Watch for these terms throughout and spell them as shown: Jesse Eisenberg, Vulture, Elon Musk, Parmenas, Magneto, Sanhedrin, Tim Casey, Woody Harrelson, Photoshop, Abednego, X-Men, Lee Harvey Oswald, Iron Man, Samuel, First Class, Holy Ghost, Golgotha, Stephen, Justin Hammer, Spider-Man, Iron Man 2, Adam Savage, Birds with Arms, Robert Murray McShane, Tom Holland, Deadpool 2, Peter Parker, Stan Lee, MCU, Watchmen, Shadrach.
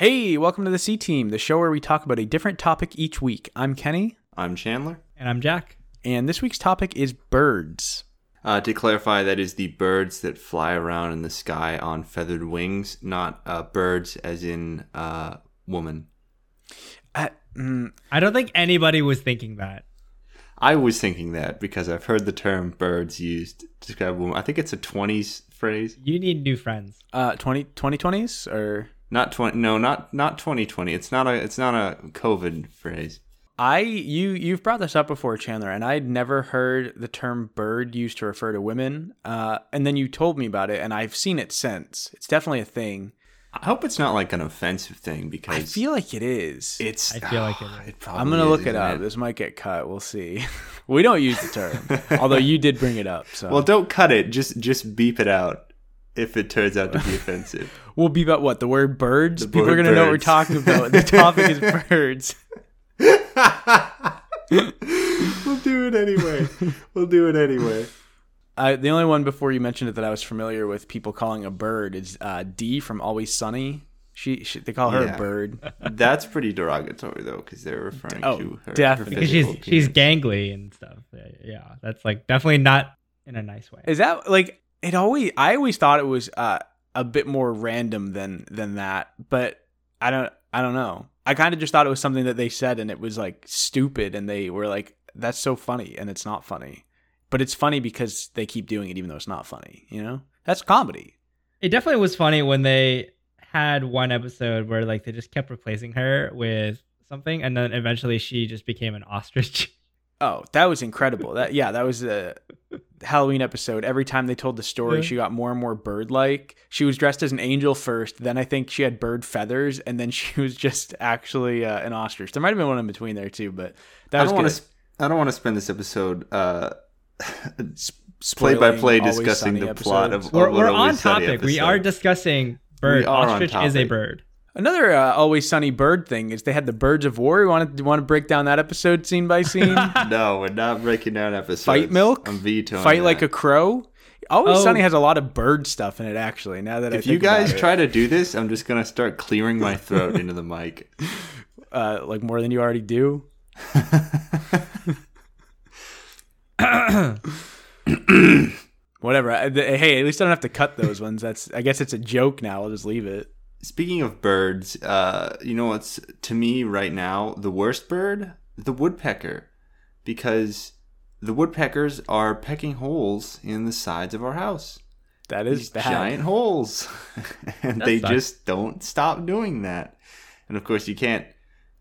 Hey, welcome to the C-Team, the show where we talk about a different topic each week. I'm Kenny. I'm Chandler. And I'm Jack. And this week's topic is birds. To clarify, that is the birds that fly around in the sky on feathered wings, not birds as in woman. I don't think anybody was thinking that. I was thinking that because I've heard the term birds used to describe women. I think it's a 20s phrase. You need new friends. 2020s or... Not 2020. It's not a COVID phrase. You've brought this up before, Chandler, and I'd never heard the term bird used to refer to women. And then you told me about it, and I've seen it since. It's definitely a thing. I hope it's not like an offensive thing because I feel like it is. I'm gonna look it up. This might get cut. We'll see. We don't use the term, although you did bring it up. So well, don't cut it. Just beep it out. If it turns out to be offensive. We'll beep out what? The word birds? People are going to know what we're talking about. The topic is birds. We'll do it anyway. The only one before you mentioned it that I was familiar with people calling a bird is Dee from Always Sunny. They call her a bird. That's pretty derogatory, though, because they're referring to her. Definitely. Because she's gangly and stuff. Yeah, that's like definitely not in a nice way. Is that like... I always thought it was a bit more random than that, but I don't know. I kind of just thought it was something that they said, and it was like stupid, and they were like, "That's so funny," and it's not funny, but it's funny because they keep doing it, even though it's not funny. You know, that's comedy. It definitely was funny when they had one episode where like they just kept replacing her with something, and then eventually she just became an ostrich. Oh, that was incredible. That was a Halloween episode. Every time they told the story, She got more and more bird-like. She was dressed as an angel first. Then I think she had bird feathers, and then she was just actually an ostrich. There might have been one in between there too, but I don't want to spend this episode play-by-play discussing the plot of We're on topic. We are discussing bird. Ostrich is a bird. Another Always Sunny bird thing is they had the Birds of War. You want to break down that episode scene by scene? No, we're not breaking down episodes. Fight Milk? I'm vetoing Fight that. Like a Crow? Always Sunny has a lot of bird stuff in it, actually, now that I think about it. If you guys try to do this, I'm just going to start clearing my throat into the mic. Like more than you already do? Whatever. Hey, at least I don't have to cut those ones. I guess it's a joke now. I'll just leave it. Speaking of birds, you know what's, to me right now, the worst bird? The woodpecker. Because the woodpeckers are pecking holes in the sides of our house. That is bad. Giant holes. And they just don't stop doing that. And of course, you can't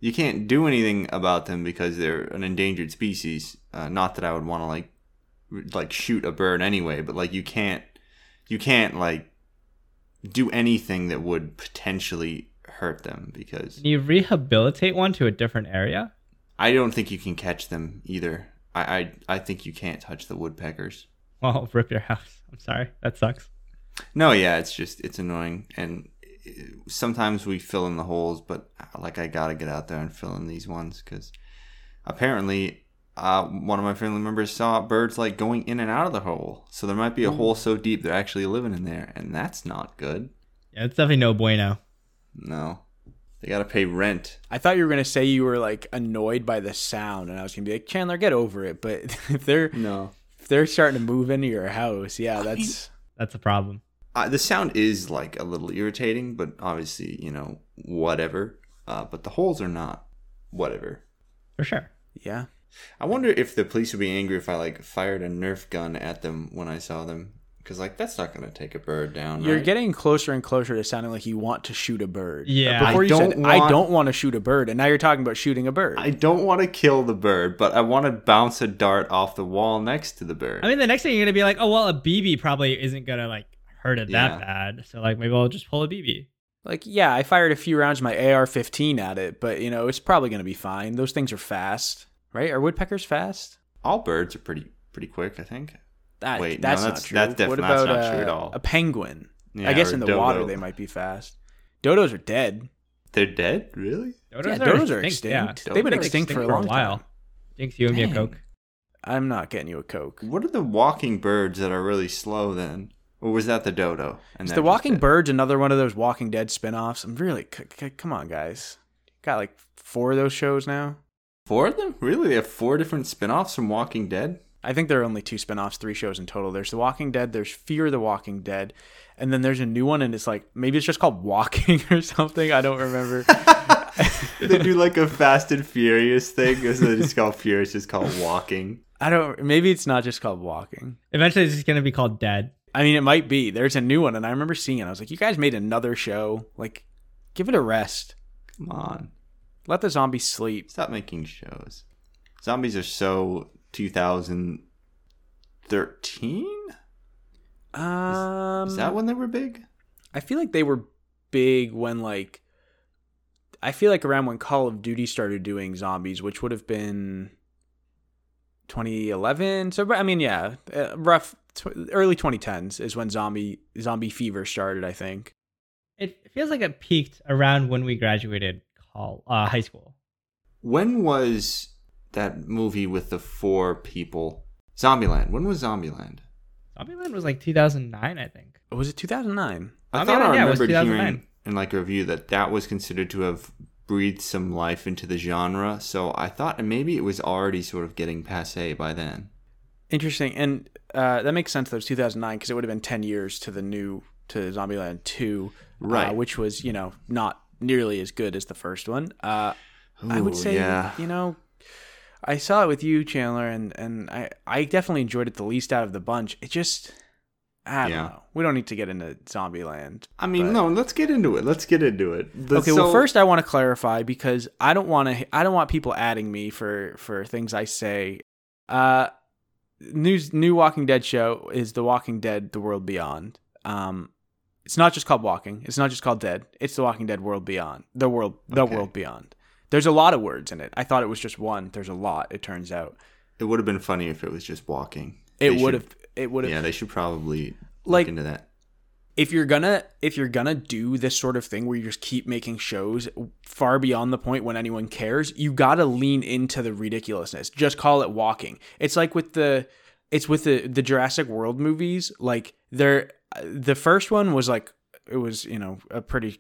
do anything about them because they're an endangered species. Not that I would want to like shoot a bird anyway, but like you can't like do anything that would potentially hurt them because... Can you rehabilitate one to a different area? I don't think you can catch them either. I think you can't touch the woodpeckers. Well, I'll rip your house. I'm sorry. That sucks. No, yeah, it's annoying. And sometimes we fill in the holes, but like I gotta get out there and fill in these ones because apparently... one of my family members saw birds like going in and out of the hole. So there might be a hole so deep they're actually living in there. And that's not good. Yeah, it's definitely no bueno. No. They got to pay rent. I thought you were going to say you were like annoyed by the sound. And I was going to be like, Chandler, get over it. But if they're starting to move into your house, yeah, that's a problem. The sound is like a little irritating, but obviously, you know, whatever. But the holes are not whatever. For sure. Yeah. I wonder if the police would be angry if I like fired a Nerf gun at them when I saw them, because like that's not going to take a bird down. You're right? Getting closer and closer to sounding like you want to shoot a bird. Yeah, before I don't want to shoot a bird, and now you're talking about shooting a bird. I don't want to kill the bird, but I want to bounce a dart off the wall next to the bird. I mean, the next thing you're going to be like, oh well, a BB probably isn't going to like hurt it that bad, so like maybe I'll just pull a BB. Like, yeah, I fired a few rounds of my AR-15 at it, but you know it's probably going to be fine. Those things are fast. Right? Are woodpeckers fast? All birds are pretty quick, I think. That's not true. That's definitely not true at all. A penguin. Yeah, I guess in the water they might be fast. Dodos are dead. They're dead? Really? Dodos are extinct. Yeah. They've been extinct for a long while. Jinx, you owe me a Coke. I'm not getting you a Coke. What are the walking birds that are really slow then? Or was that the dodo? Is The Walking Birds another one of those Walking Dead spinoffs? I'm really... Come on, guys. Got like 4 of those shows now. 4 of them? Really? They have 4 different spinoffs from Walking Dead? I think there are only 2 spinoffs, 3 shows in total. There's The Walking Dead, there's Fear the Walking Dead, and then there's a new one, and it's like, maybe it's just called Walking or something. I don't remember. They do like a Fast and Furious thing, so they just call Furious, it's called Walking. Maybe it's not just called Walking. Eventually it's just going to be called Dead. I mean, it might be. There's a new one, and I remember seeing it. I was like, you guys made another show. Like, give it a rest. Come on. Let the zombies sleep. Stop making shows. Zombies are so 2013? Is that when they were big? I feel like they were big when, like... I feel like around when Call of Duty started doing zombies, which would have been 2011. So, I mean, yeah, rough... early 2010s is when zombie fever started, I think. It feels like it peaked around when we graduated high school. When was that movie with the 4 people? Zombieland. When was Zombieland? Zombieland was like 2009, I think. Was it 2009? I thought I remembered hearing in like a review that was considered to have breathed some life into the genre. So I thought maybe it was already sort of getting passé by then. Interesting. And that makes sense that it was 2009 because it would have been 10 years to Zombieland 2, right? Which was, you know, not nearly as good as the first one. I would say, yeah. You know, I saw it with you, Chandler, and I definitely enjoyed it the least out of the bunch. It just, I don't know. We don't need to get into Zombieland. I mean, no, let's get into it. Okay, well, first I want to clarify because I don't want people adding me for things I say. New Walking Dead show is The Walking Dead: The World Beyond. It's not just called Walking. It's not just called Dead. It's The Walking Dead: World Beyond. World Beyond. There's a lot of words in it. I thought it was just one. There's a lot. It turns out. It would have been funny if it was just Walking. It would have. Yeah, they should probably look into that. If you're gonna do this sort of thing where you just keep making shows far beyond the point when anyone cares, you gotta lean into the ridiculousness. Just call it Walking. It's like with the Jurassic World movies. Like the first one was like, it was, you know, a pretty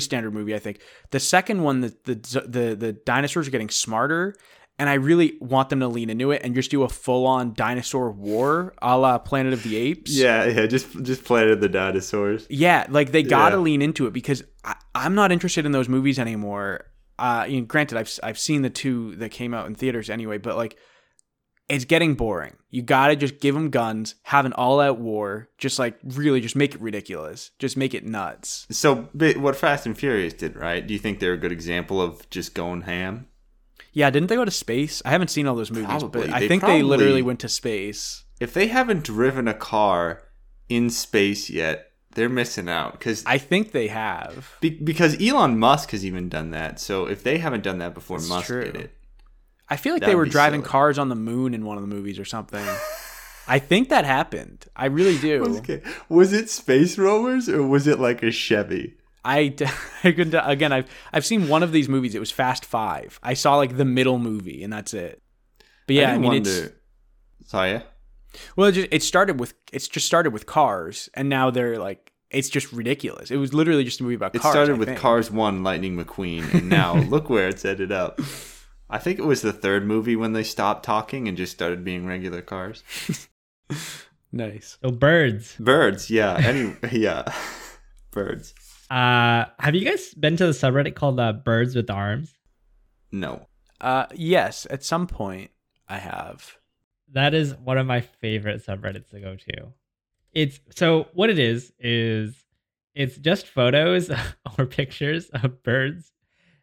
standard movie, I think. The second one, the dinosaurs are getting smarter. And I really want them to lean into it and just do a full-on dinosaur war, a la Planet of the Apes. Yeah, just Planet of the Dinosaurs. Yeah, like they gotta lean into it because I'm not interested in those movies anymore. You know, granted, I've seen the 2 that came out in theaters anyway, but like it's getting boring. You gotta just give them guns, have an all-out war, just like really just make it ridiculous, just make it nuts. So, what Fast and Furious did, right? Do you think they're a good example of just going ham? Yeah, didn't they go to space? I haven't seen all those movies, but I think they literally went to space. If they haven't driven a car in space yet, they're missing out. Cause I think they have. Because Elon Musk has even done that. So if they haven't done that before, Musk did it. I feel like they were driving cars on the moon in one of the movies or something. I think that happened. I really do. Was it space rovers or was it like a Chevy? I've seen one of these movies. It was Fast 5. I saw like the middle movie, and that's it. But yeah, I mean, well, it just started with cars, and now they're like, it's just ridiculous. It was literally just a movie about cars. It started with Cars 1, Lightning McQueen, and now look where it's ended up. I think it was the 3rd movie when they stopped talking and just started being regular cars. Nice. Oh, birds. Birds, yeah. Birds. Have you guys been to the subreddit called Birds with Arms? No. Yes, at some point I have. That is one of my favorite subreddits to go to. It's just photos or pictures of birds,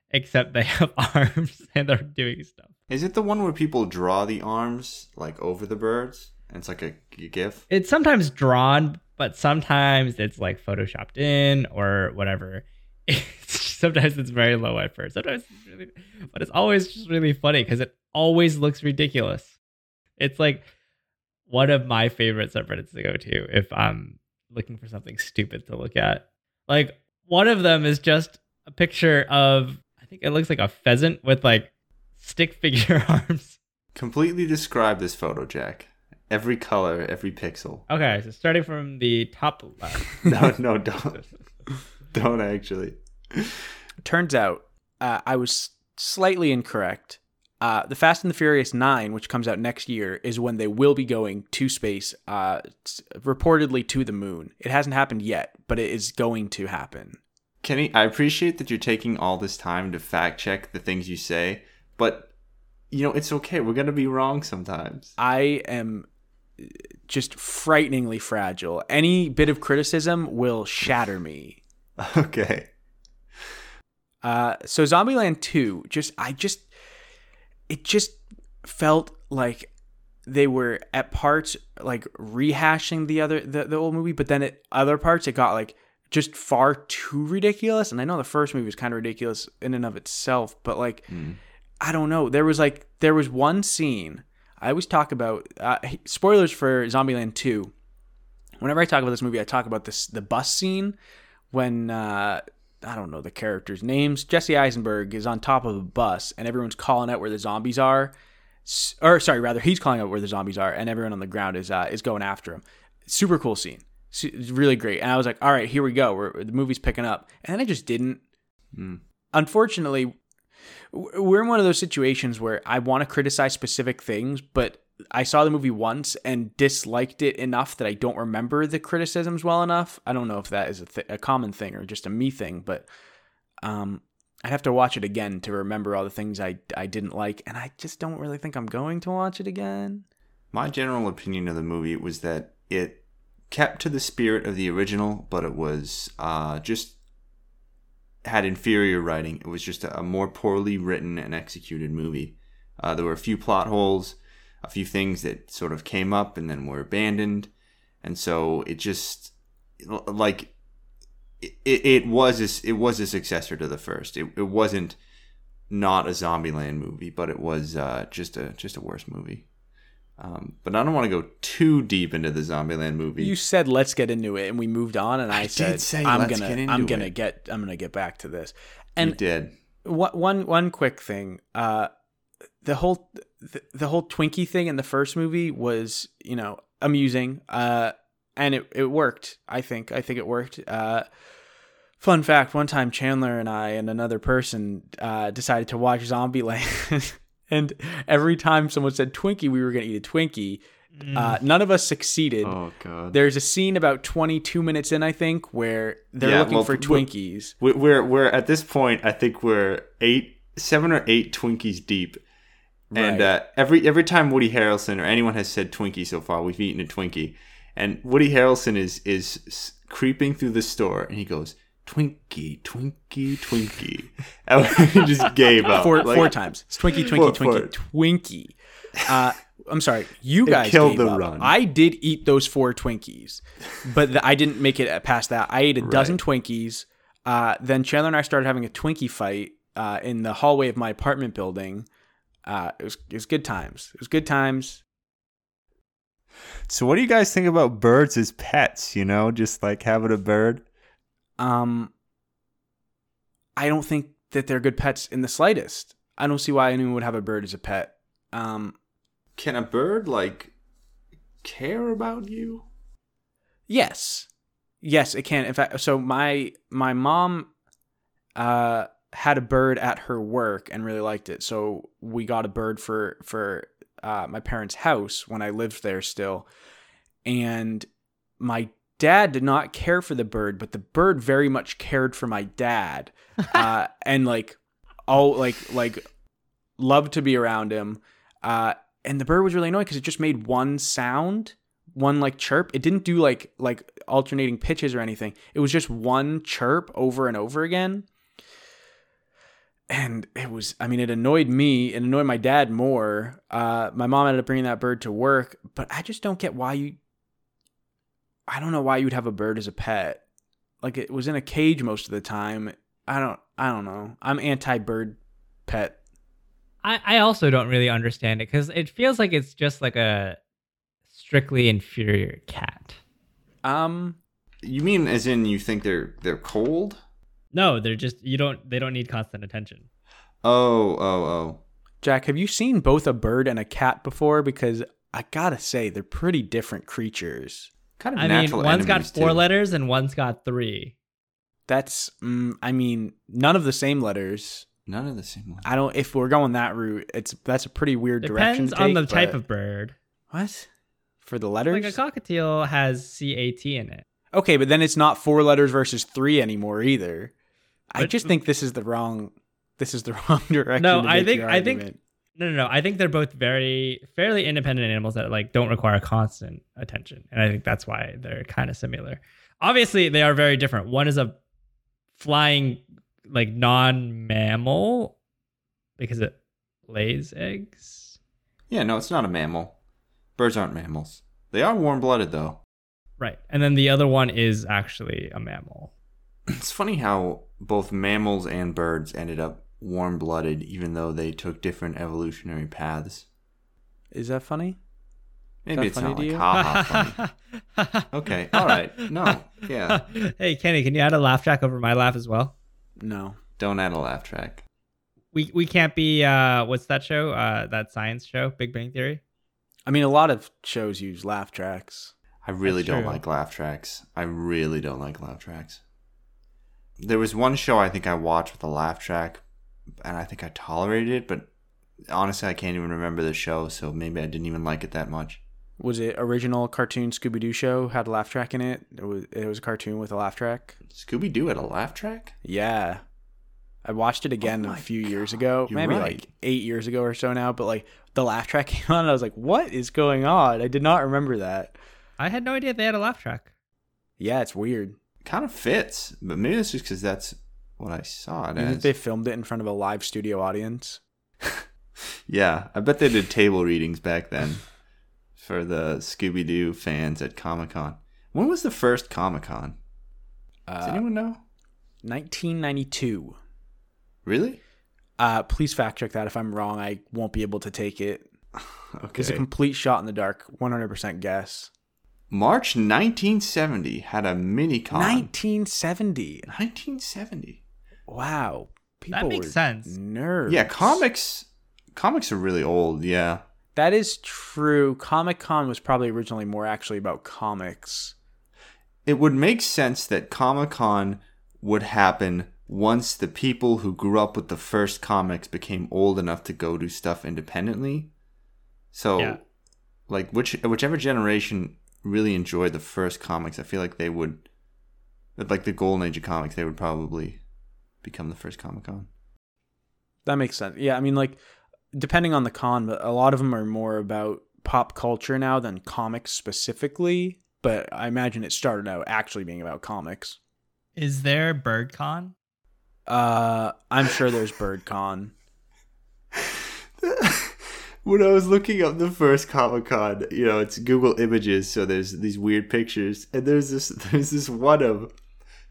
except they have arms and they're doing stuff. Is it the one where people draw the arms like over the birds? And it's like a GIF? It's sometimes drawn, but sometimes it's like photoshopped in or whatever. Sometimes it's very low effort. Sometimes it's really, but it's always just really funny because it always looks ridiculous. It's like one of my favorite subreddits to go to if I'm looking for something stupid to look at. Like one of them is just a picture of, I think it looks like a pheasant with like stick figure arms. Completely describe this photo, Jack. Every color, every pixel. Okay, so starting from the top left. No, don't. Don't actually. Turns out, I was slightly incorrect. The Fast and the Furious 9, which comes out next year, is when they will be going to space, reportedly to the moon. It hasn't happened yet, but it is going to happen. Kenny, I appreciate that you're taking all this time to fact check the things you say, but, you know, it's okay. We're going to be wrong sometimes. I am just frighteningly fragile. Any bit of criticism will shatter me. Okay. So Zombieland 2, it just felt like they were at parts like rehashing the old movie, but then at other parts it got like just far too ridiculous. And I know the first movie was kind of ridiculous in and of itself, but like I don't know. There was one scene I always talk about. Spoilers for Zombieland 2. Whenever I talk about this movie, I talk about the bus scene when. I don't know the characters' names. Jesse Eisenberg is on top of a bus and everyone's calling out where the zombies are. He's calling out where the zombies are and everyone on the ground is going after him. Super cool scene. It's really great. And I was like, all right, here we go. The movie's picking up. And then it just didn't. Unfortunately, we're in one of those situations where I want to criticize specific things, but I saw the movie once and disliked it enough that I don't remember the criticisms well enough. I don't know if that is a common thing or just a me thing, but I'd have to watch it again to remember all the things I didn't like, and I just don't really think I'm going to watch it again. My general opinion of the movie was that it kept to the spirit of the original, but it was just had inferior writing. It was just a more poorly written and executed movie. There were a few plot holes. A few things that sort of came up and then were abandoned, and so it just like it was a successor to the first. It wasn't not a Zombieland movie, but it was just a worse movie. But I don't want to go too deep into the Zombieland movie. You said let's get into it, and we moved on. And I said I'm gonna get back to this. And you did. One quick thing. The whole Twinkie thing in the first movie was, you know, amusing, and it worked. I think it worked. Fun fact: one time Chandler and I and another person decided to watch Zombieland, and every time someone said Twinkie, we were going to eat a Twinkie. None of us succeeded. Oh god! There's a scene about 22 minutes in, I think, where they're looking for Twinkies. We're at this point, I think we're 7 or 8 Twinkies deep. Right. And every time Woody Harrelson or anyone has said Twinkie so far, we've eaten a Twinkie. And Woody Harrelson is creeping through the store, and he goes, Twinkie, Twinkie, Twinkie. And we just gave up. Four times. It's Twinkie, Twinkie, Twinkie, Twinkie. I'm sorry. You guys killed the run. I did eat those 4 Twinkies, but I didn't make it past that. I ate a dozen Twinkies. Then Chandler and I started having a Twinkie fight in the hallway of my apartment building. It was good times. It was good times. So what do you guys think about birds as pets, you know, just like having a bird? I don't think that they're good pets in the slightest. I don't see why anyone would have a bird as a pet. Can a bird like care about you? Yes, it can. In fact, so my mom had a bird at her work and really liked it. So we got a bird for my parents' house when I lived there still. And my dad did not care for the bird, but the bird very much cared for my dad. And like loved to be around him. And the bird was really annoying because it just made one sound, one like chirp. It didn't do like alternating pitches or anything. It was just one chirp over and over again. And it annoyed me. It annoyed my dad more. My mom ended up bringing that bird to work. But I just don't get why I don't know why you'd have a bird as a pet. Like, it was in a cage most of the time. I don't know. I'm anti-bird pet. I also don't really understand it because it feels like it's just like a strictly inferior cat. You mean as in you think they're cold? No, they're just they don't need constant attention. Oh. Jack, have you seen both a bird and a cat before? Because I gotta say, they're pretty different creatures. Kind of I natural mean, one's got four too. Letters and one's got three. That's, I mean, none of the same letters. None of the same letters. I don't. If we're going that route, that's a pretty weird direction to take. Depends on the type of bird. What? For the letters? Like a cockatiel has C-A-T in it. Okay, but then it's not four letters versus three anymore either. But, I just think this is the wrong direction. No, to make I think no. I think they're both fairly independent animals that like don't require constant attention, and I think that's why they're kind of similar. Obviously, they are very different. One is a flying like non-mammal because it lays eggs. Yeah, no, it's not a mammal. Birds aren't mammals. They are warm-blooded though. Right, and then the other one is actually a mammal. It's funny how both mammals and birds ended up warm-blooded, even though they took different evolutionary paths. Is that funny? Maybe it's not like ha ha funny. Okay, all right. No, yeah. Hey, Kenny, can you add a laugh track over my laugh as well? No, don't add a laugh track. We can't be. What's that show? That science show, Big Bang Theory. I mean, a lot of shows use laugh tracks. I really don't like laugh tracks. There was one show I think I watched with a laugh track, and I think I tolerated it, but honestly, I can't even remember the show, so maybe I didn't even like it that much. Was it original cartoon Scooby-Doo show had a laugh track in it? It was a cartoon with a laugh track? Scooby-Doo had a laugh track? Yeah. I watched it again a few years ago, maybe like 8 years ago or so now, but like the laugh track came on, and I was like, what is going on? I did not remember that. I had no idea they had a laugh track. Yeah, it's weird. Kind of fits, but maybe it's just because that's what I saw it as. You think they filmed it in front of a live studio audience? Yeah, I bet they did table readings back then for the Scooby-Doo fans at Comic-Con. When was the first Comic-Con? Does anyone know? 1992. Really? Please fact check that. If I'm wrong, I won't be able to take it. Okay. It's a complete shot in the dark, 100% guess. March 1970 had a mini-con. 1970. Wow. People that makes sense. Nerds. Yeah, comics are really old, yeah. That is true. Comic-Con was probably originally more actually about comics. It would make sense that Comic-Con would happen once the people who grew up with the first comics became old enough to go do stuff independently. So, yeah. Like, whichever generation really enjoyed the first comics, I feel like they would, like the golden age of comics, they would probably become the first Comic-Con. That makes sense. Yeah, I mean, like, depending on the con, but a lot of them are more about pop culture now than comics specifically, but I imagine it started out actually being about comics. Is there BirdCon? I'm sure there's BirdCon. When I was looking up the first Comic-Con, you know, it's Google Images, so there's these weird pictures, and there's this one of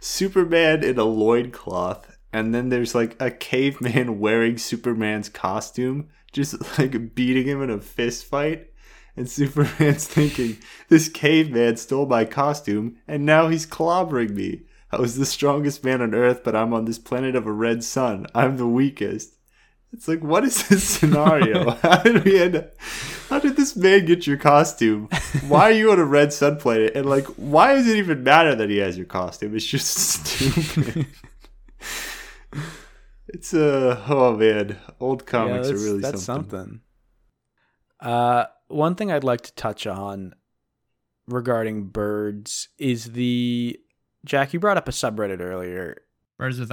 Superman in a loincloth, and then there's like a caveman wearing Superman's costume, just like beating him in a fist fight, and Superman's thinking, this caveman stole my costume, and now he's clobbering me. I was the strongest man on Earth, but I'm on this planet of a red sun. I'm the weakest. It's like, what is this scenario? How did this man get your costume? Why are you on a red sun planet? And like, why does it even matter that he has your costume? It's just stupid. It's oh man, old comics are really something. One thing I'd like to touch on regarding birds is Jack, you brought up a subreddit earlier. Birds with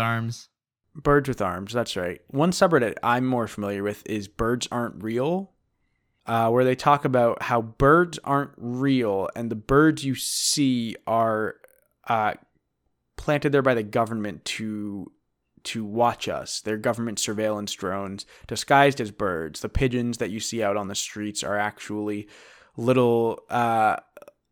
Arms, that's right. One subreddit I'm more familiar with is Birds Aren't Real, where they talk about how birds aren't real and the birds you see are planted there by the government to watch us. They're government surveillance drones disguised as birds. The pigeons that you see out on the streets are actually little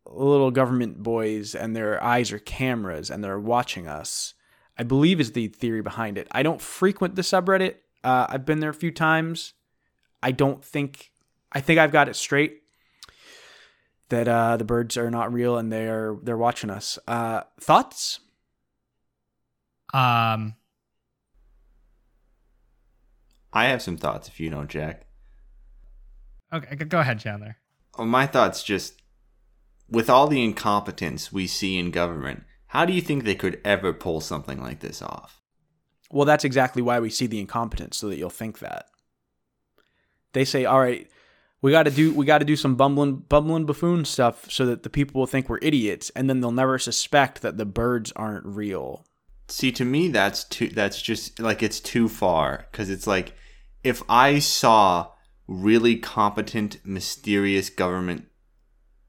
government boys, and their eyes are cameras, and they're watching us, I believe is the theory behind it. I don't frequent the subreddit. I've been there a few times. I think I've got it straight that the birds are not real and they're watching us. Thoughts? I have some thoughts if you know, Jack. Okay, go ahead, Chandler. my thoughts just, with all the incompetence we see in government, how do you think they could ever pull something like this off? Well, that's exactly why we see the incompetence, so that you'll think that. They say, all right, we got to do some bumbling buffoon stuff so that the people will think we're idiots, and then they'll never suspect that the birds aren't real. See, to me, it's too far, because it's like, if I saw really competent, mysterious government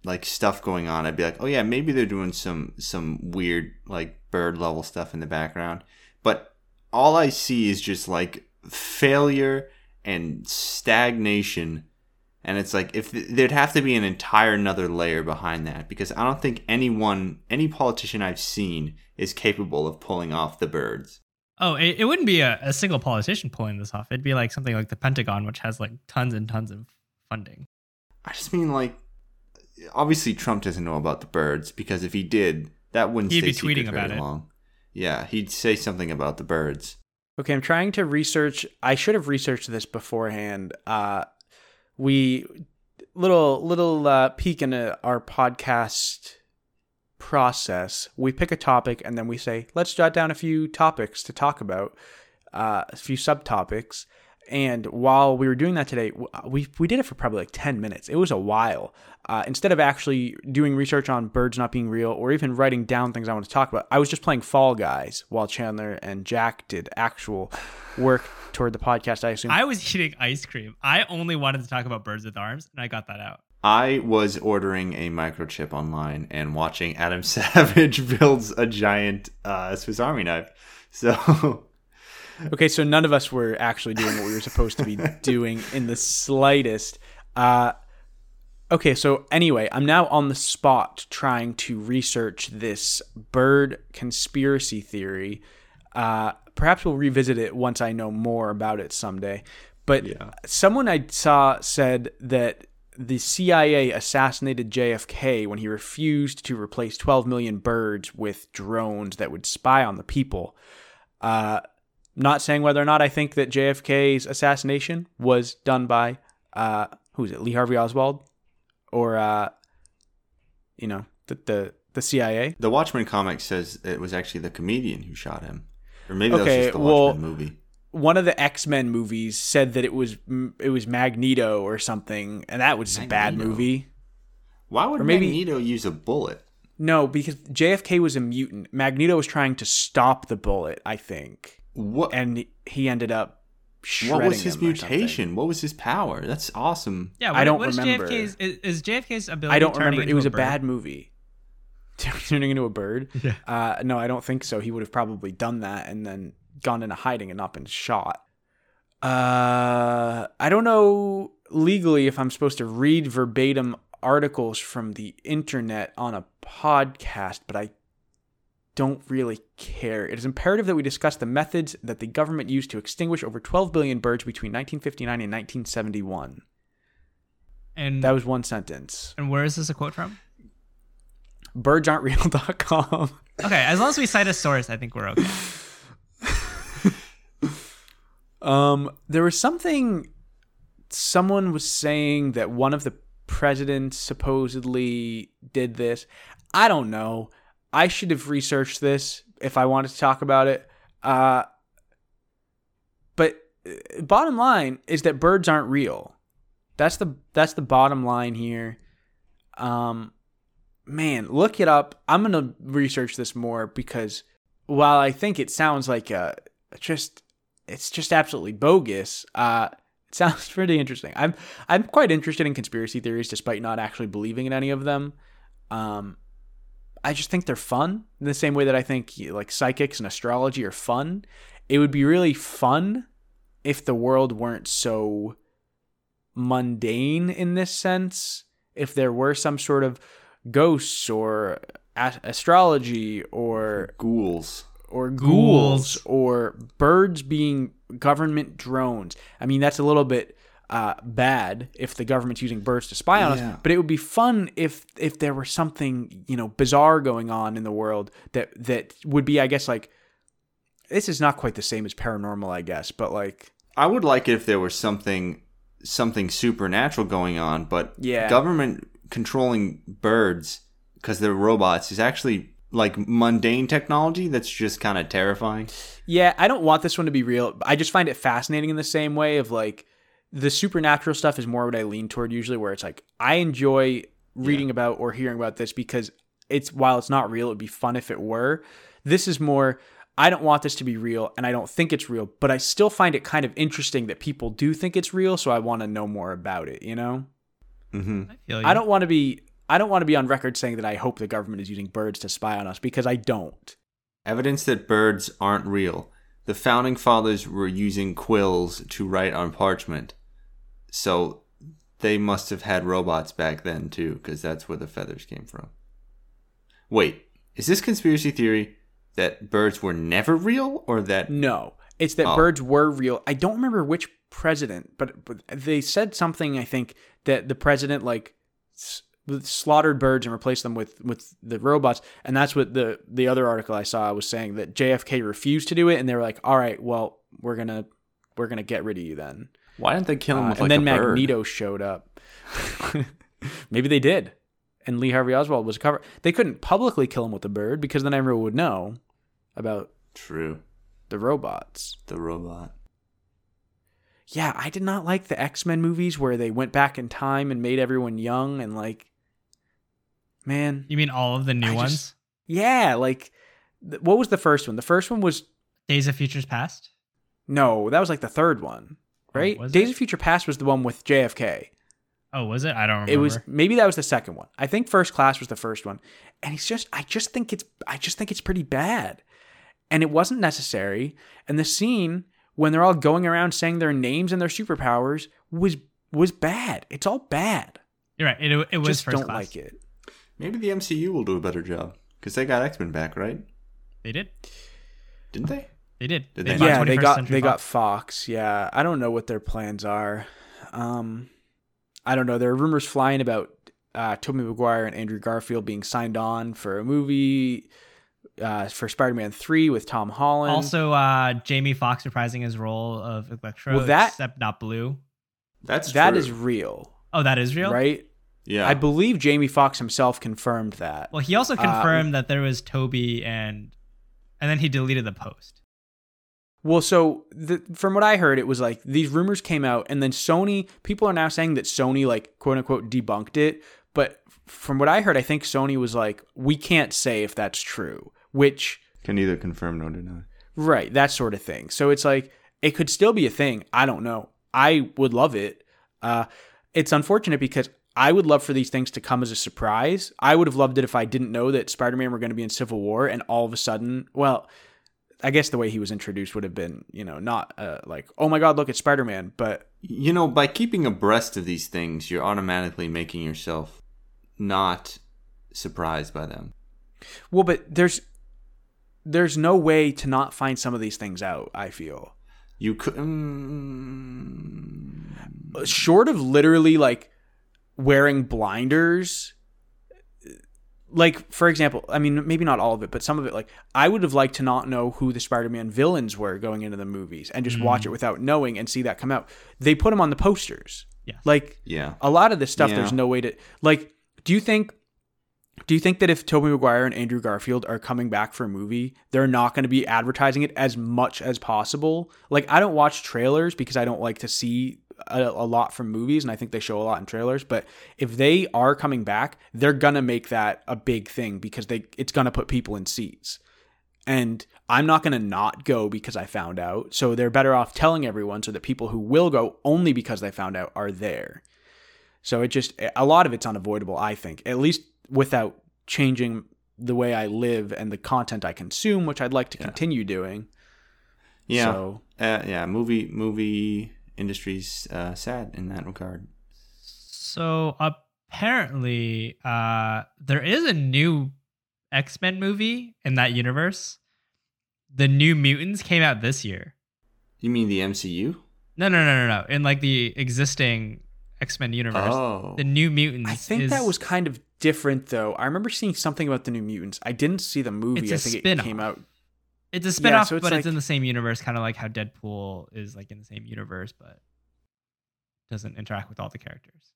like stuff going on, I'd be like, oh yeah, maybe they're doing some weird like bird level stuff in the background. But all I see is just like failure and stagnation. And it's like, if there'd have to be an entire another layer behind that, because I don't think any politician I've seen is capable of pulling off the birds. Oh, it wouldn't be a single politician pulling this off. It'd be like something like the Pentagon, which has like tons and tons of funding. I just mean, like, obviously Trump doesn't know about the birds, because if he did, that wouldn't stay secret very long. Yeah, he'd say something about the birds. Okay, I'm trying to research. I should have researched this beforehand. We peek into our podcast process. We pick a topic and then we say, let's jot down a few topics to talk about, a few subtopics. And while we were doing that today, we did it for probably like 10 minutes. It was a while. Instead of actually doing research on birds not being real or even writing down things I want to talk about, I was just playing Fall Guys while Chandler and Jack did actual work toward the podcast, I assume. I was eating ice cream. I only wanted to talk about Birds with Arms, and I got that out. I was ordering a microchip online and watching Adam Savage builds a giant Swiss Army knife. So... Okay, so none of us were actually doing what we were supposed to be doing in the slightest. Okay, so anyway, I'm now on the spot trying to research this bird conspiracy theory. Perhaps we'll revisit it once I know more about it someday. But yeah. Someone I saw said that the CIA assassinated JFK when he refused to replace 12 million birds with drones that would spy on the people. Not saying whether or not I think that JFK's assassination was done by, who is it, Lee Harvey Oswald? Or, the CIA? The Watchmen comic says it was actually the comedian who shot him. Or maybe that was just the Watchmen movie. One of the X-Men movies said that it was Magneto or something, and that was a bad movie. Why would Magneto use a bullet? No, because JFK was a mutant. Magneto was trying to stop the bullet, I think. What? And he ended up shredding him. What was his mutation? What was his power? That's awesome. Yeah, I don't remember. Is JFK's ability? I don't remember. It was a bad movie. Turning into a bird? Yeah. No, I don't think so. He would have probably done that and then gone into hiding and not been shot. I don't know legally if I'm supposed to read verbatim articles from the internet on a podcast, but I don't really care. It is imperative that we discuss the methods that the government used to extinguish over 12 billion birds between 1959 and 1971. And that was one sentence. And where is this a quote from? Birdsaren'treal.com. Okay, as long as we cite a source, I think we're okay. There was something someone was saying that one of the presidents supposedly did this. I don't know. I should have researched this if I wanted to talk about it. But bottom line is that birds aren't real. That's the bottom line here. Man, look it up. I'm going to research this more, because while I think it sounds like it's just absolutely bogus, it sounds pretty interesting. I'm quite interested in conspiracy theories despite not actually believing in any of them. I just think they're fun in the same way that I think like psychics and astrology are fun. It would be really fun if the world weren't so mundane in this sense. If there were some sort of ghosts or astrology or ghouls or birds being government drones. I mean, that's a little bit bad if the government's using birds to spy on us, but it would be fun if there were something, bizarre going on in the world that would be, I guess, like, this is not quite the same as paranormal, I guess, but like, I would like it if there was something something supernatural going on, but government controlling birds because they're robots is actually like mundane technology that's just kind of terrifying. Yeah, I don't want this one to be real. I just find it fascinating in the same way of like the supernatural stuff is more what I lean toward usually, where it's like I enjoy reading about or hearing about this because it's, while it's not real, it'd be fun if it were. This is more, I don't want this to be real and I don't think it's real, but I still find it kind of interesting that people do think it's real, so I want to know more about it, you know? Mm-hmm. I don't want to be on record saying that I hope the government is using birds to spy on us, because I don't. Evidence that birds aren't real. The founding fathers were using quills to write on parchment. So they must have had robots back then too, because that's where the feathers came from. Wait, is this conspiracy theory that birds were never real, or that... No, it's that birds were real. I don't remember which president, but they said something, I think, that the president like slaughtered birds and replaced them with the robots. And that's what the other article I saw was saying, that JFK refused to do it. And they were like, all right, well, we're going to get rid of you then. Why didn't they kill him with like a bird? And then Magneto showed up. Maybe they did. And Lee Harvey Oswald was a cover. They couldn't publicly kill him with a bird because then everyone would know about the robots. The robot. Yeah, I did not like the X-Men movies where they went back in time and made everyone young and like, man. You mean all of the new ones? Yeah, like, what was the first one? The first one was... Days of Future Past? No, that was like the third one, right? Oh, Days of Future Past was the one with JFK. Oh, was it? I don't remember. It was, maybe that was the second one. I think First Class was the first one. And it's just, I just think it's pretty bad. And it wasn't necessary. And the scene when they're all going around saying their names and their superpowers was bad. It's all bad. You're right. It was just First Class. I just don't like it. Maybe the MCU will do a better job because they got X-Men back, right? They did. Didn't they? They did. They got Fox. Yeah. I don't know what their plans are. I don't know. There are rumors flying about Tobey Maguire and Andrew Garfield being signed on for a movie for Spider-Man 3 with Tom Holland. Also, Jamie Foxx reprising his role of Electro, except not blue. That is real. Oh, that is real? Right? Yeah. I believe Jamie Foxx himself confirmed that. Well, he also confirmed that there was Tobey and then he deleted the post. Well, so from what I heard, it was like these rumors came out and then Sony, people are now saying that Sony like quote unquote debunked it. But from what I heard, I think Sony was like, we can't say if that's true, which can either confirm nor deny. Right. That sort of thing. So it's like, it could still be a thing. I don't know. I would love it. It's unfortunate because I would love for these things to come as a surprise. I would have loved it if I didn't know that Spider-Man were going to be in Civil War and all of a sudden, well, I guess the way he was introduced would have been, you know, not like, oh my God, look at Spider-Man, but... You know, by keeping abreast of these things, you're automatically making yourself not surprised by them. Well, but there's no way to not find some of these things out, I feel. You could... Short of literally, like, wearing blinders... Like, for example, I mean, maybe not all of it, but some of it, like, I would have liked to not know who the Spider-Man villains were going into the movies and just watch it without knowing and see that come out. They put them on the posters. Yeah. Like, a lot of this stuff, there's no way to... Like, do you think that if Tobey Maguire and Andrew Garfield are coming back for a movie, they're not going to be advertising it as much as possible? Like, I don't watch trailers because I don't like to see... a lot from movies, and I think they show a lot in trailers, but if they are coming back, they're gonna make that a big thing because it's gonna put people in seats, and I'm not gonna not go because I found out. So they're better off telling everyone so that people who will go only because they found out are there. So it just, a lot of it's unavoidable, I think, at least without changing the way I live and the content I consume, which I'd like to continue doing. Movie industry's sad in that regard. So apparently there is a new X-Men movie in that universe. The New Mutants came out this year. You mean the MCU? No. In like the existing X-Men universe. Oh. The New Mutants. I think that was kind of different though. I remember seeing something about the New Mutants. I didn't see the movie. I think it came out. It's a spinoff, so it's but like, it's in the same universe, kind of like how Deadpool is like in the same universe, but doesn't interact with all the characters.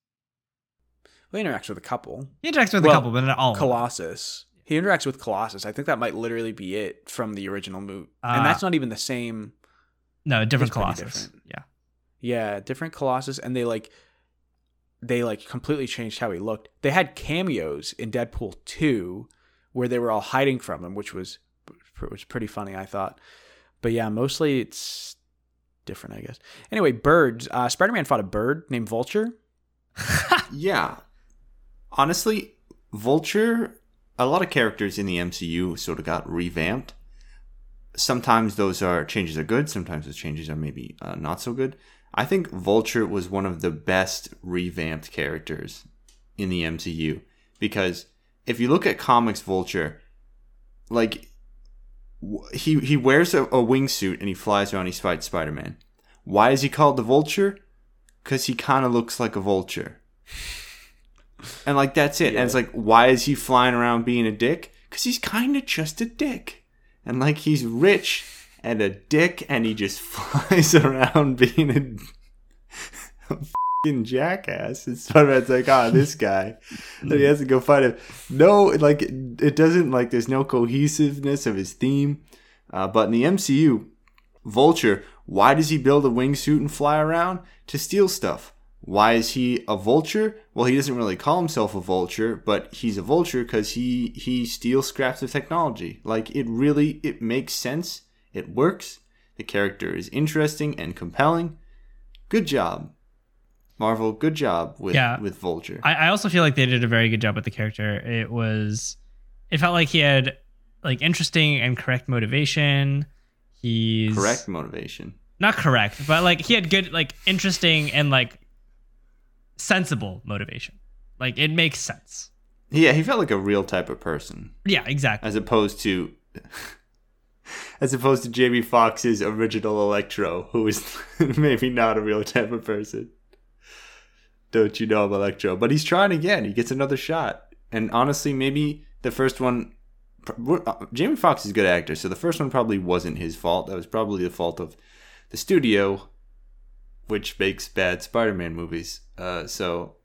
Well, he interacts with a couple. He interacts with a couple, but not all of them. Colossus. He interacts with Colossus. I think that might literally be it from the original movie. And that's not even the same. No, different Colossus. Different. Yeah. Yeah, different Colossus. And they completely changed how he looked. They had cameos in Deadpool 2 where they were all hiding from him, which was pretty funny, I thought. But yeah, mostly it's different, I guess. Anyway, birds. Spider-Man fought a bird named Vulture. Yeah. Honestly, Vulture, a lot of characters in the MCU sort of got revamped. Sometimes those changes are good. Sometimes those changes are maybe not so good. I think Vulture was one of the best revamped characters in the MCU, because if you look at comics, Vulture, like, he wears a wingsuit and he flies around, he fights Spider-Man. Why is he called the Vulture? Because he kind of looks like a vulture. And, like, that's it. Yeah. And it's like, why is he flying around being a dick? Because he's kind of just a dick. And, like, he's rich and a dick, and he just flies around being a fucking jackass. And Spider-Man's like, oh, this guy. And he has to go fight him. No, like, it doesn't, like, there's no cohesiveness of his theme. But in the MCU, Vulture, why does he build a wingsuit and fly around? To steal stuff. Why is he a vulture? Well, he doesn't really call himself a vulture, but he's a vulture because he steals scraps of technology. Like, it makes sense. It works. The character is interesting and compelling. Good job, Marvel. Good job with Vulture. I also feel like they did a very good job with the character. It felt like he had, like, interesting and correct motivation. Correct motivation. Not correct, but, like, he had good, like, interesting and, like, sensible motivation. Like, it makes sense. Yeah, he felt like a real type of person. Yeah, exactly. As opposed to Jamie Foxx's original Electro, who is maybe not a real type of person. Don't you know, I'm Electro? But he's trying again. He gets another shot. And honestly, maybe the first one... Jamie Foxx is a good actor, so the first one probably wasn't his fault. That was probably the fault of the studio, which makes bad Spider-Man movies. So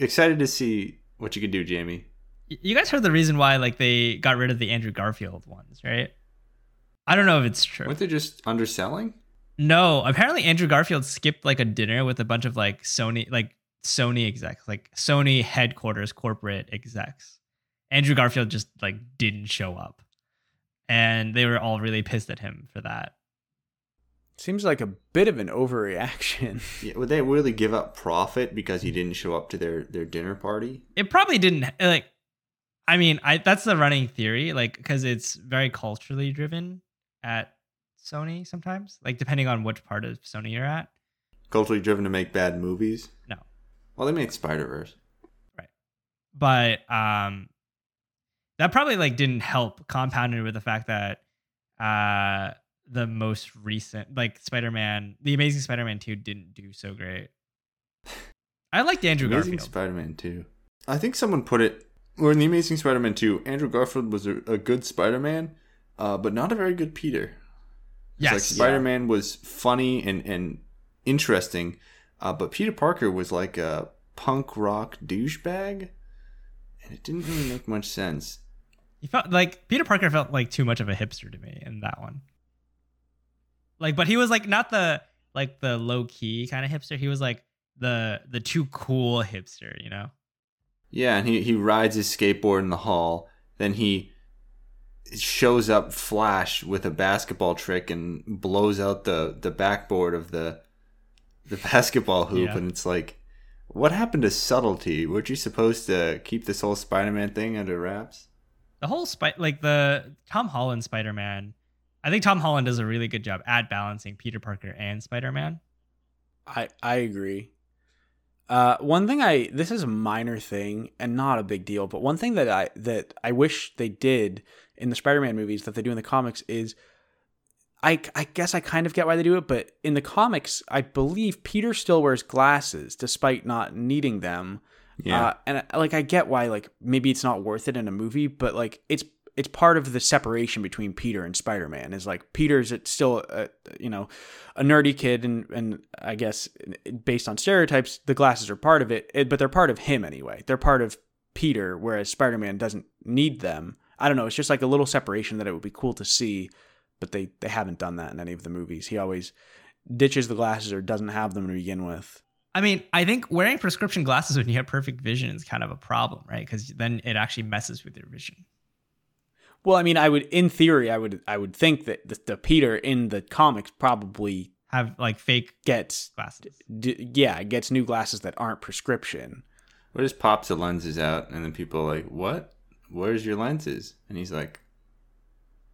excited to see what you can do, Jamie. You guys heard the reason why, like, they got rid of the Andrew Garfield ones, right? I don't know if it's true. Weren't they just underselling? No, apparently Andrew Garfield skipped, like, a dinner with a bunch of, like, Sony execs, like Sony headquarters corporate execs. Andrew Garfield just, like, didn't show up, and they were all really pissed at him for that. Seems like a bit of an overreaction. Yeah, would they really give up profit because he didn't show up to their dinner party? It probably didn't. Like, I mean, that's the running theory, like, because it's very culturally driven at Sony sometimes, like, depending on which part of Sony you're at. Culturally driven to make bad movies? No. Well, they make Spider-Verse. Right. But that probably, like, didn't help, compounded with the fact that the most recent, like, Spider-Man, The Amazing Spider-Man 2 didn't do so great. I liked Andrew Garfield. Amazing Spider-Man 2. I think someone put it, or in The Amazing Spider-Man 2, Andrew Garfield was a good Spider-Man, but not a very good Peter. Yes. Like, Spider-Man was funny and interesting, but Peter Parker was like a punk rock douchebag, and it didn't really make much sense. He felt like Peter Parker felt like too much of a hipster to me in that one. Like, but he was, like, not the, like, the low key kind of hipster. He was, like, the too cool hipster, you know? Yeah, and he rides his skateboard in the hall. Then he shows up Flash with a basketball trick and blows out the backboard of the basketball hoop. Yeah. And it's like, what happened to subtlety? Weren't you supposed to keep this whole Spider-Man thing under wraps? The whole the Tom Holland Spider-Man. I think Tom Holland does a really good job at balancing Peter Parker and Spider-Man. I agree. One thing this is a minor thing and not a big deal, but one thing that I wish they did in the Spider-Man movies that they do in the comics is, I guess I kind of get why they do it, but in the comics, I believe Peter still wears glasses despite not needing them. Yeah. And, like, I get why, like, maybe it's not worth it in a movie, but, like, it's it's part of the separation between Peter and Spider-Man. Is like Peter's still a nerdy kid, and I guess based on stereotypes, the glasses are part of it, but they're part of him anyway. They're part of Peter, whereas Spider-Man doesn't need them. I don't know. It's just like a little separation that it would be cool to see, but they haven't done that in any of the movies. He always ditches the glasses or doesn't have them to begin with. I mean, I think wearing prescription glasses when you have perfect vision is kind of a problem, right? Because then it actually messes with your vision. Well, I mean, I would think that the Peter in the comics probably have like fake gets glasses. Gets new glasses that aren't prescription. Or just pops the lenses out, and then people are like, "What? Where's your lenses?" And he's like,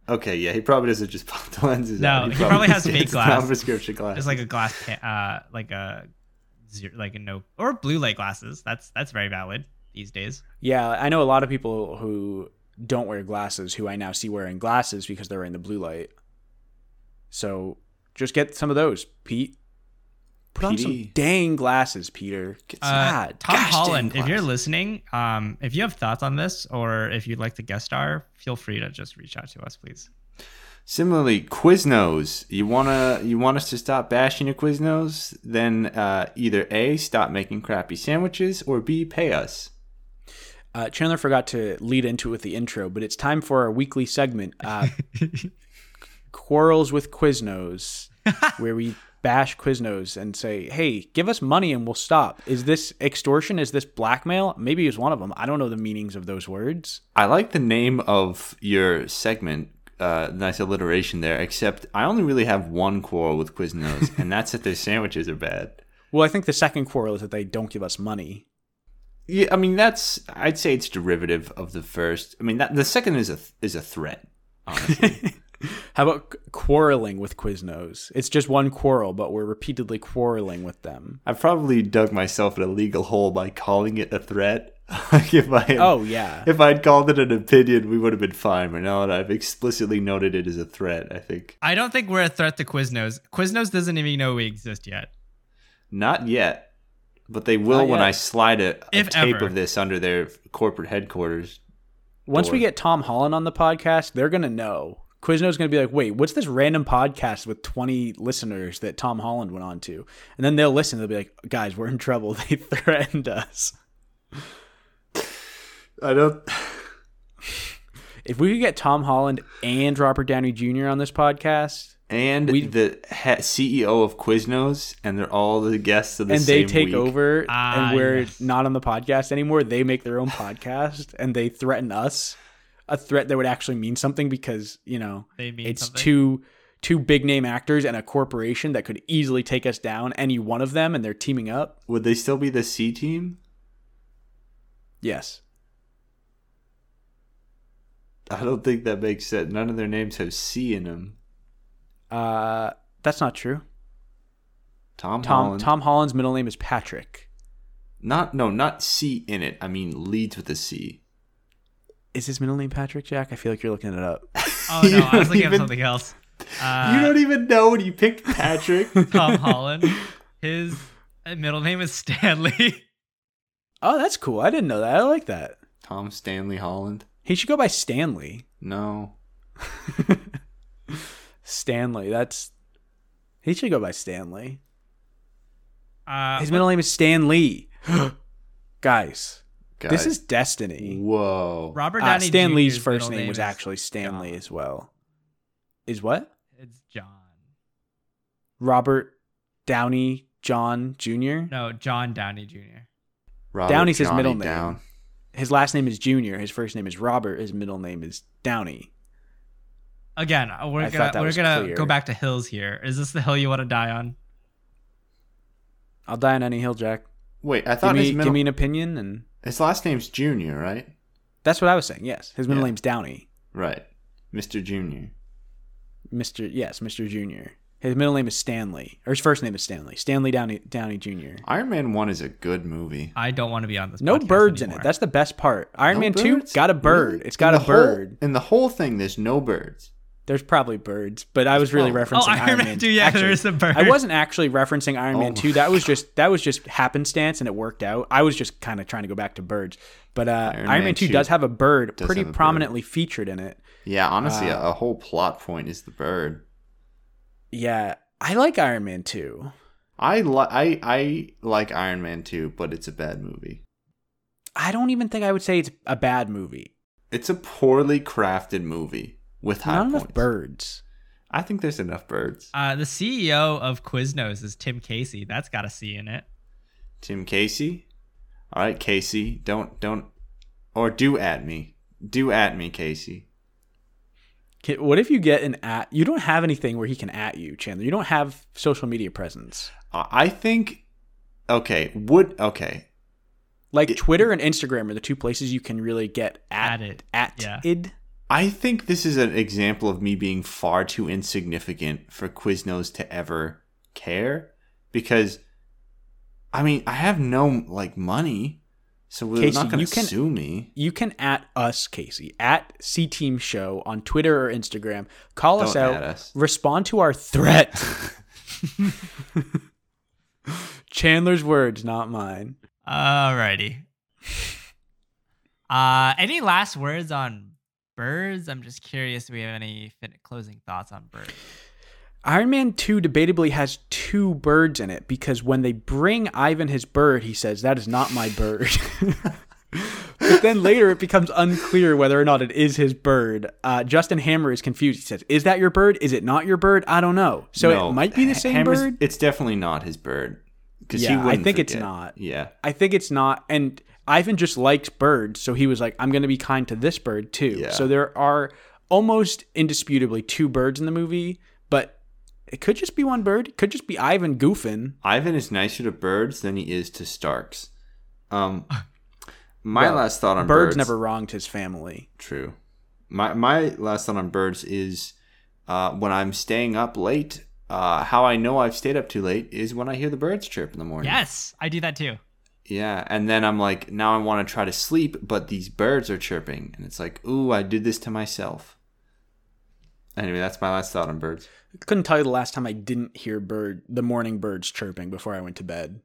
"Okay, yeah, he probably doesn't just pop the lenses out. No, he probably has fake glasses, not prescription glasses. It's like a glass, or blue light glasses. That's very valid these days. Yeah, I know a lot of people who don't wear glasses who I now see wearing glasses because they're in the blue light. So just get some of those, Pete. Put on some dang glasses, Peter. Tom Holland, if you're listening, if you have thoughts on this or if you'd like to guest star, feel free to just reach out to us, please. Similarly, Quiznos. You want us to stop bashing your Quiznos? Then either A, stop making crappy sandwiches, or B, pay us. Chandler forgot to lead into it with the intro, but it's time for our weekly segment, Quarrels with Quiznos, where we bash Quiznos and say, "Hey, give us money and we'll stop." Is this extortion? Is this blackmail? Maybe it was one of them. I don't know the meanings of those words. I like the name of your segment. Nice alliteration there, except I only really have one quarrel with Quiznos, and that's that their sandwiches are bad. Well, I think the second quarrel is that they don't give us money. Yeah, I mean, I'd say it's derivative of the first. I mean, the second is a threat, honestly. How about quarreling with Quiznos? It's just one quarrel, but we're repeatedly quarreling with them. I've probably dug myself in a legal hole by calling it a threat. Like if I'd called it an opinion, we would have been fine. But now that I've explicitly noted it as a threat, I don't think we're a threat to Quiznos. Quiznos doesn't even know we exist yet. Not yet, but they will when I slide a tape of this under their corporate headquarters. Once we get Tom Holland on the podcast, they're gonna know. Quiznos is going to be like, "Wait, what's this random podcast with 20 listeners that Tom Holland went on to?" And then they'll listen. They'll be like, "Guys, we're in trouble. They threatened us." I don't. If we could get Tom Holland and Robert Downey Jr. on this podcast, and the CEO of Quiznos, and they're all the guests of the same week, and they take over, and we're not on the podcast anymore. They make their own podcast, and they threaten us. A threat that would actually mean something because two big name actors and a corporation that could easily take us down. Any one of them, and they're teaming up. Would they still be the C-Team? Yes. I don't think that makes sense. None of their names have C in them. That's not true. Tom Holland. Tom Holland's middle name is Patrick. Not C in it. I mean leads with a C. Is his middle name Patrick, Jack? I feel like you're looking it up. Oh no, I was looking up something else. You don't even know when you picked Patrick. Tom Holland. His middle name is Stanley. Oh, that's cool. I didn't know that. I like that. Tom Stanley Holland. He should go by Stanley. No. Stanley. He should go by Stanley. His middle name is Stan Lee. Guys, this is destiny. Whoa. Robert Downey Jr.'s Stan Lee's first name was actually Stanley as well. Is what? It's John. Robert Downey John Jr.? No, John Downey Jr. Downey's his middle name. His last name is Junior. His first name is Robert. His middle name is Downey. Again, we're gonna go back to hills here. Is this the hill you want to die on? I'll die on any hill, Jack. Wait, I thought give me an opinion. And his last name's Junior, right? That's what I was saying. Yes, his middle name's Downey. Right, Mr. Junior. Mr. Junior. His middle name is Stanley, or his first name is Stanley. Stanley Downey Jr. Iron Man 1 is a good movie. I don't want to be on this. No birds anymore. In it. That's the best part. Iron Man 2 got a bird. Really? It's got a bird. In the whole thing, there's no birds. There's probably birds, but I was really referencing Iron Man 2. Yeah, actually, there is a bird. I wasn't actually referencing Iron Man 2. That was just happenstance, and it worked out. I was just kind of trying to go back to birds, but Iron Man 2 does have a bird pretty prominently featured in it. Yeah, honestly, a whole plot point is the bird. Yeah, I like Iron Man 2. I like Iron Man 2, but it's a bad movie. I don't even think I would say it's a bad movie. It's a poorly crafted movie. With high points. Not enough birds. I think there's enough birds. The CEO of Quiznos is Tim Casey. That's got a C in it. Tim Casey? All right, Casey. Don't. Or do at me. Do at me, Casey. What if you get an at? You don't have anything where he can at you, Chandler. You don't have social media presence. I think. Okay. Twitter and Instagram are the two places you can really get at it. I think this is an example of me being far too insignificant for Quiznos to ever care, because, I mean, I have no money, so they're not going to sue me. You can at us, Casey, at C-Team Show on Twitter or Instagram. Call us out. Respond to our threat. Chandler's words, not mine. Alrighty. Any last words on birds? I'm just curious if we have any closing thoughts on birds. Iron Man 2 debatably has two birds in it, because when they bring Ivan his bird, he says, "That is not my bird." But then later it becomes unclear whether or not it is his bird. Justin Hammer is confused. He says, "Is that your bird? Is it not your bird? I don't know." So it might be the same bird. It's definitely not his bird. Yeah, I think it's not. Yeah. I think it's not. And Ivan just likes birds, so he was like, "I'm going to be kind to this bird, too." Yeah. So there are almost indisputably two birds in the movie, but it could just be one bird. It could just be Ivan goofing. Ivan is nicer to birds than he is to Starks. My last thought on birds... Birds never wronged his family. True. My last thought on birds is when I'm staying up late, how I know I've stayed up too late is when I hear the birds chirp in the morning. Yes, I do that, too. Yeah, and then I'm like, now I want to try to sleep, but these birds are chirping. And it's like, ooh, I did this to myself. Anyway, that's my last thought on birds. I couldn't tell you the last time I didn't hear the morning birds chirping before I went to bed.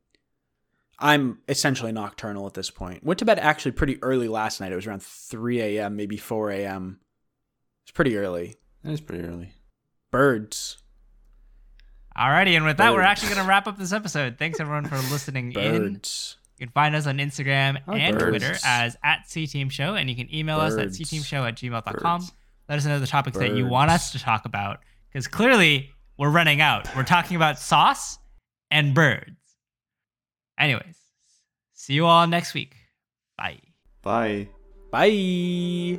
I'm essentially nocturnal at this point. Went to bed actually pretty early last night. It was around 3 a.m., maybe 4 a.m. It's pretty early. That is pretty early. Birds. Alrighty, and with that, we're actually going to wrap up this episode. Thanks, everyone, for listening in. Birds. You can find us on Instagram and Twitter as @CTeamShow, and you can email us at cteamshow@gmail.com. Let us know the topics that you want us to talk about, because clearly we're running out. We're talking about sauce and birds. Anyways, see you all next week. Bye. Bye. Bye.